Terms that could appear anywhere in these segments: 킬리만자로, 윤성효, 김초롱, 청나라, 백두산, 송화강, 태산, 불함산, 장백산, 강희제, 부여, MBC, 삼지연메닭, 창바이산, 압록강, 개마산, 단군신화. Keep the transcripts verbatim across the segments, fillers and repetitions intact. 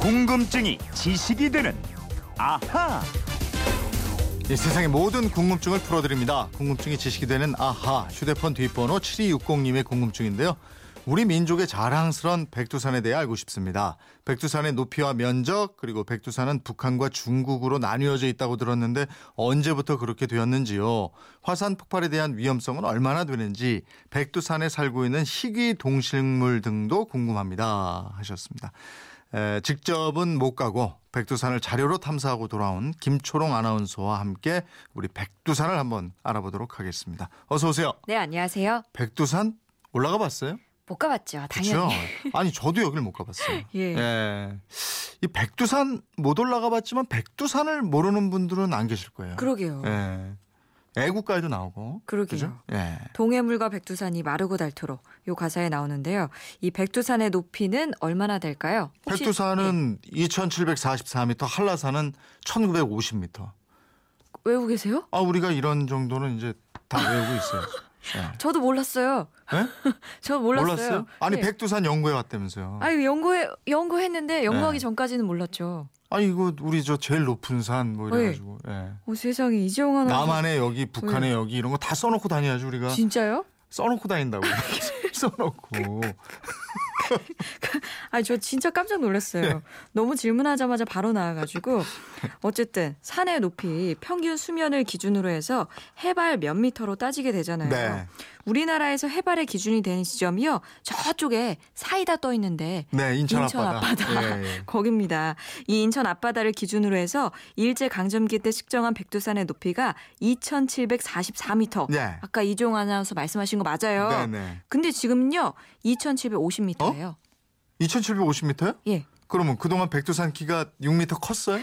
궁금증이 지식이 되는 아하. 이 세상의 모든 궁금증을 풀어드립니다. 궁금증이 지식이 되는 아하. 휴대폰 뒷번호 칠이육공님의 궁금증인데요. 우리 민족의 자랑스러운 백두산에 대해 알고 싶습니다. 백두산의 높이와 면적, 그리고 백두산은 북한과 중국으로 나뉘어져 있다고 들었는데 언제부터 그렇게 되었는지요. 화산 폭발에 대한 위험성은 얼마나 되는지, 백두산에 살고 있는 희귀 동식물 등도 궁금합니다. 하셨습니다. 에, 직접은 못 가고 백두산을 자료로 탐사하고 돌아온 김초롱 아나운서와 함께 우리 백두산을 한번 알아보도록 하겠습니다. 어서 오세요. 네, 안녕하세요. 백두산 올라가 봤어요? 못 가봤죠, 당연히. 그렇죠? 아니, 저도 여길 못 가봤어요. 예. 예. 이 백두산 못 올라가봤지만 백두산을 모르는 분들은 안 계실 거예요. 그러게요. 예. 애국가에도 나오고. 그러게요. 예. 동해물과 백두산이 마르고 닳도록, 요 가사에 나오는데요. 이 백두산의 높이는 얼마나 될까요? 혹시... 백두산은 예. 이천칠백사십사 미터, 한라산은 천구백오십 미터. 외우고 계세요? 아, 우리가 이런 정도는 이제 다 외우고 있어요. 네. 저도 몰랐어요. 네? 저 몰랐어요. 몰랐어요? 아니, 네. 백두산 연구해 왔다면서요. 아니, 연구해 연구했는데 연구하기 네. 전까지는 몰랐죠. 아니, 이거 우리 저 제일 높은 산 뭐 이래가지고. 네. 네. 오, 세상에 이재용 아나운서. 남한에 여기, 북한에 네. 여기 이런 거 다 써놓고 다녀야지 우리가. 진짜요? 써놓고 다닌다고. 써놓고. 아니, 저 진짜 깜짝 놀랐어요. 네. 너무 질문하자마자 바로 나와가지고. 어쨌든 산의 높이 평균 수면을 기준으로 해서 해발 몇 미터로 따지게 되잖아요. 네. 우리나라에서 해발의 기준이 되는 지점이요, 저쪽에 사이다 떠 있는데 네, 인천, 인천 앞바다, 앞바다. 예, 예. 거기입니다. 이 인천 앞바다를 기준으로 해서 일제강점기 때 측정한 백두산의 높이가 이천칠백사십사 미터. 네. 아까 이종 아나운서 말씀하신 거 맞아요. 네, 네. 근데 지금요 이천칠백오십 미터예요. 어? 이천칠백오십 미터요? 예. 그러면 그동안 백두산 키가 육 미터 컸어요?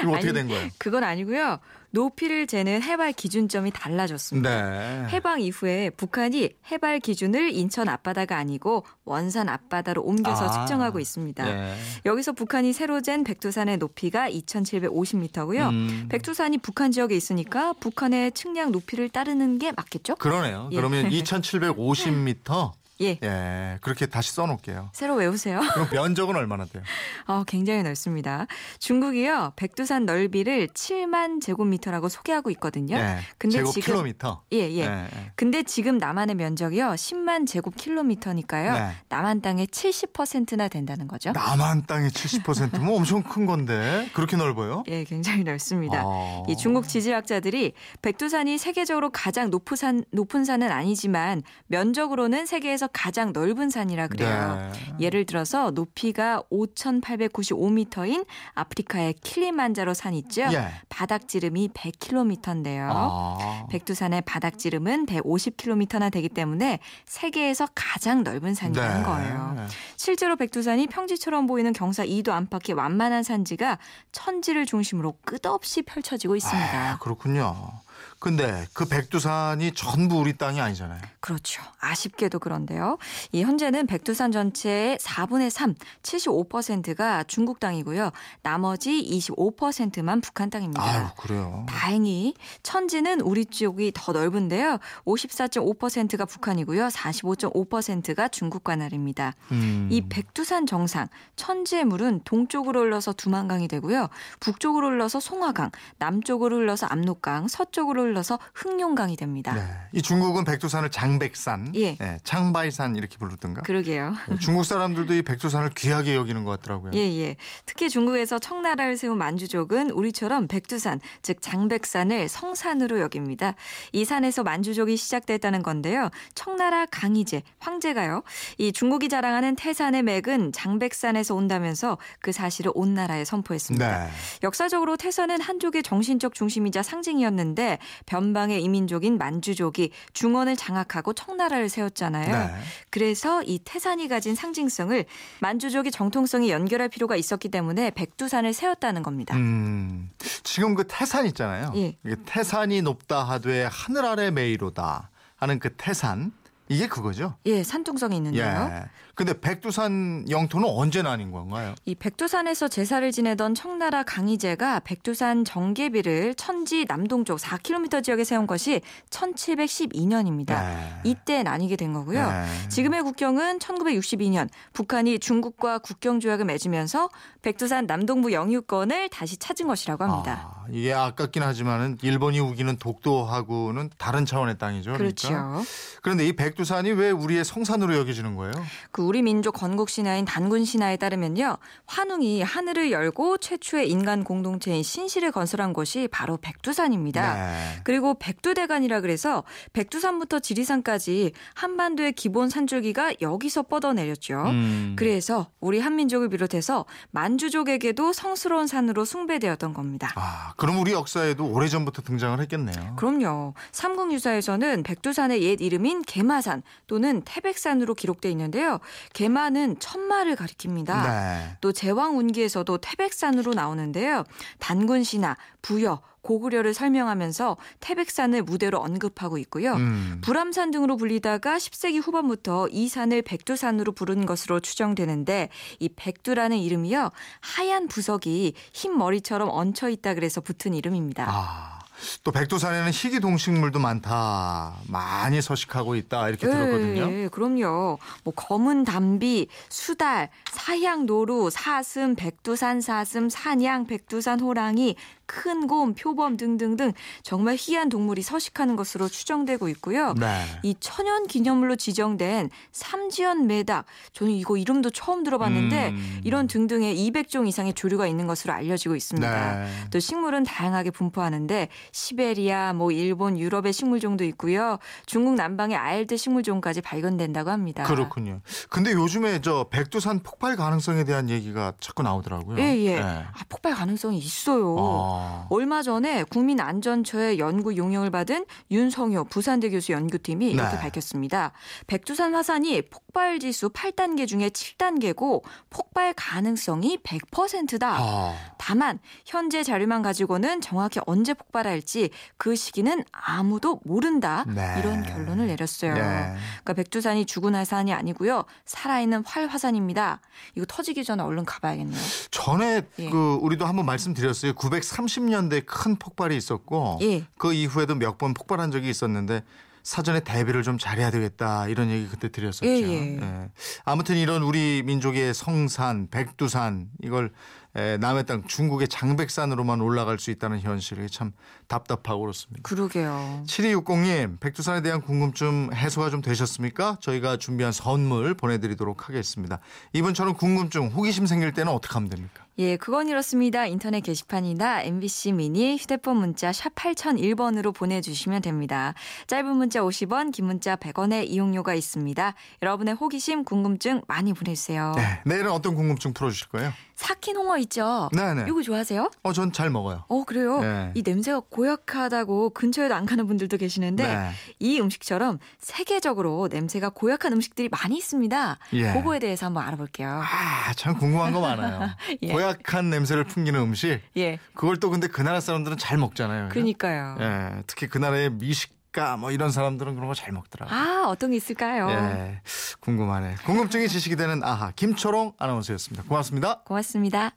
이거 어떻게 아니, 된 거예요? 그건 아니고요. 높이를 재는 해발 기준점이 달라졌습니다. 네. 해방 이후에 북한이 해발 기준을 인천 앞바다가 아니고 원산 앞바다로 옮겨서 아, 측정하고 있습니다. 네. 여기서 북한이 새로 잰 백두산의 높이가 이천칠백오십 미터고요. 음. 백두산이 북한 지역에 있으니까 북한의 측량 높이를 따르는 게 맞겠죠? 그러네요. 예. 그러면 이천칠백오십 미터. 예. 예, 그렇게 다시 써놓을게요. 새로 외우세요. 그럼 면적은 얼마나 돼요? 어, 굉장히 넓습니다. 중국이요, 백두산 넓이를 칠만 제곱미터라고 소개하고 있거든요. 예, 근데 제곱킬로미터. 지금, 예, 예, 예. 근데 지금 남한의 면적이요, 십만 제곱킬로미터니까요. 네. 남한 땅의 칠십 퍼센트나 된다는 거죠. 남한 땅의 칠십 퍼센트면 엄청 큰 건데 그렇게 넓어요? 예, 굉장히 넓습니다. 어... 이 중국 지질학자들이 백두산이 세계적으로 가장 높은 산, 높은 산은 아니지만 면적으로는 세계에서 가장 넓은 산이라 그래요. 네. 예를 들어서 높이가 오천팔백구십오 미터인 아프리카의 킬리만자로 산 있죠. 예. 바닥지름이 백 킬로미터인데요. 아. 백두산의 바닥지름은 백오십 킬로미터나 되기 때문에 세계에서 가장 넓은 산이라는 네. 거예요. 네. 실제로 백두산이 평지처럼 보이는 경사 이 도 안팎의 완만한 산지가 천지를 중심으로 끝없이 펼쳐지고 있습니다. 아, 그렇군요. 근데 그 백두산이 전부 우리 땅이 아니잖아요. 그렇죠. 아쉽게도 그런데요. 이 현재는 백두산 전체의 사분의 삼, 칠십오 퍼센트가 중국 땅이고요. 나머지 이십오 퍼센트만 북한 땅입니다. 아유, 그래요. 다행히 천지는 우리 쪽이 더 넓은데요. 오십사 점 오 퍼센트가 북한이고요. 사십오 점 오 퍼센트가 중국 관할입니다. 음. 이 백두산 정상, 천지의 물은 동쪽으로 흘러서 두만강이 되고요. 북쪽으로 흘러서 송화강, 남쪽으로 흘러서 압록강, 서쪽으로 흘러서 흑룡강이 됩니다. 네. 이 중국은 백두산을 장백산, 예. 네, 창바이산 이렇게 부르던가. 그러게요. 중국 사람들도 이 백두산을 귀하게 여기는 것 같더라고요. 예예. 특히 중국에서 청나라를 세운 만주족은 우리처럼 백두산, 즉 장백산을 성산으로 여깁니다. 이 산에서 만주족이 시작됐다는 건데요. 청나라 강희제 황제가요, 이 중국이 자랑하는 태산의 맥은 장백산에서 온다면서 그 사실을 온 나라에 선포했습니다. 네. 역사적으로 태산은 한족의 정신적 중심이자 상징이었는데 변방의 이민족인 만주족이 중원을 장악하고 청나라를 세웠잖아요. 네. 그래서 이 태산이 가진 상징성을 만주족이 정통성이 연결할 필요가 있었기 때문에 백두산을 세웠다는 겁니다. 음, 지금 그 태산 있잖아요. 예. 태산이 높다 하되 하늘 아래 매이로다 하는 그 태산. 이게 그거죠? 예, 산둥성이 있는데요. 예. 근데 백두산 영토는 언제 나뉜 건가요? 이 백두산에서 제사를 지내던 청나라 강희제가 백두산 정계비를 천지 남동쪽 사 킬로미터 지역에 세운 것이 천칠백십이 년입니다. 예. 이때 나뉘게 된 거고요. 예. 지금의 국경은 천구백육십이 년 북한이 중국과 국경 조약을 맺으면서 백두산 남동부 영유권을 다시 찾은 것이라고 합니다. 아, 이게 아깝긴 하지만은 일본이 우기는 독도하고는 다른 차원의 땅이죠. 그렇죠. 그러니까. 그런데 이 백두 백두산이 왜 우리의 성산으로 여겨지는 거예요? 그 우리 민족 건국 신화인 단군신화에 따르면요, 환웅이 하늘을 열고 최초의 인간 공동체인 신시를 건설한 곳이 바로 백두산입니다. 네. 그리고 백두대간이라 그래서 백두산부터 지리산까지 한반도의 기본 산줄기가 여기서 뻗어내렸죠. 음. 그래서 우리 한민족을 비롯해서 만주족에게도 성스러운 산으로 숭배되었던 겁니다. 아, 그럼 우리 역사에도 오래전부터 등장을 했겠네요. 그럼요. 삼국유사에서는 백두산의 옛 이름인 개마산 또는 태백산으로 기록돼 있는데요. 개마는 천마를 가리킵니다. 네. 또 제왕운기에서도 태백산으로 나오는데요. 단군신화, 부여, 고구려를 설명하면서 태백산을 무대로 언급하고 있고요. 음. 불함산 등으로 불리다가 십 세기 후반부터 이 산을 백두산으로 부른 것으로 추정되는데, 이 백두라는 이름이요, 하얀 부석이 흰 머리처럼 얹혀있다 그래서 붙은 이름입니다. 아. 또 백두산에는 희귀동식물도 많다, 많이 서식하고 있다 이렇게 네, 들었거든요. 네, 그럼요. 뭐 검은 담비, 수달, 사향노루, 사슴, 백두산 사슴, 산양, 백두산 호랑이, 큰곰, 표범 등등등 정말 희귀한 동물이 서식하는 것으로 추정되고 있고요. 네. 이 천연기념물로 지정된 삼지연메닭, 저는 이거 이름도 처음 들어봤는데 음. 이런 등등의 이백 종 이상의 조류가 있는 것으로 알려지고 있습니다. 네. 또 식물은 다양하게 분포하는데 시베리아, 뭐 일본, 유럽의 식물종도 있고요. 중국 남방의 아열대 식물종까지 발견된다고 합니다. 그렇군요. 근데 요즘에 저 백두산 폭발 가능성에 대한 얘기가 자꾸 나오더라고요. 예, 예. 예. 아, 폭발 가능성이 있어요. 어. 얼마 전에 국민안전처의 연구 용역을 받은 윤성효 부산대 교수 연구팀이 네. 이렇게 밝혔습니다. 백두산 화산이 폭발지수 팔 단계 중에 칠 단계고 폭발 가능성이 백 퍼센트다. 아. 다만 현재 자료만 가지고는 정확히 언제 폭발할지 그 시기는 아무도 모른다. 네. 이런 결론을 내렸어요. 네. 그러니까 백두산이 죽은 화산이 아니고요, 살아있는 활화산입니다. 이거 터지기 전에 얼른 가봐야겠네요. 전에 예. 그 우리도 한번 말씀드렸어요. 구백삼십 년대 큰 폭발이 있었고 예. 그 이후에도 몇 번 폭발한 적이 있었는데 사전에 대비를 좀 잘해야 되겠다 이런 얘기 그때 드렸었죠. 예, 예. 예. 아무튼 이런 우리 민족의 성산, 백두산, 이걸 남의 땅 중국의 장백산으로만 올라갈 수 있다는 현실이 참 답답하고 그렇습니다. 그러게요. 칠이육공님, 백두산에 대한 궁금증 해소가 좀 되셨습니까? 저희가 준비한 선물 보내드리도록 하겠습니다. 이분처럼 궁금증, 호기심 생길 때는 어떻게 하면 됩니까? 예, 그건 이렇습니다. 인터넷 게시판이나 엠비씨 미니 휴대폰 문자 샵 팔공공일 번으로 보내주시면 됩니다. 짧은 문자 오십 원, 긴 문자 백 원의 이용료가 있습니다. 여러분의 호기심, 궁금증 많이 보내주세요. 네, 내일은 어떤 궁금증 풀어주실 거예요? 삭힌 홍어 있죠? 네네. 이거 좋아하세요? 어, 전 잘 먹어요. 어, 그래요? 네. 이 냄새가 고약하다고 근처에도 안 가는 분들도 계시는데 네. 이 음식처럼 세계적으로 냄새가 고약한 음식들이 많이 있습니다. 예. 그거에 대해서 한번 알아볼게요. 아, 참 궁금한 거 많아요. 예. 고약한 냄새를 풍기는 음식. 예. 그걸 또 근데 그 나라 사람들은 잘 먹잖아요. 그러니까요. 예. 특히 그 나라의 미식 뭐 이런 사람들은 그런 거 잘 먹더라고요. 아, 어떤 게 있을까요? 예, 궁금하네. 궁금증이 지식이 되는 아하, 김초롱 아나운서였습니다. 고맙습니다. 고맙습니다.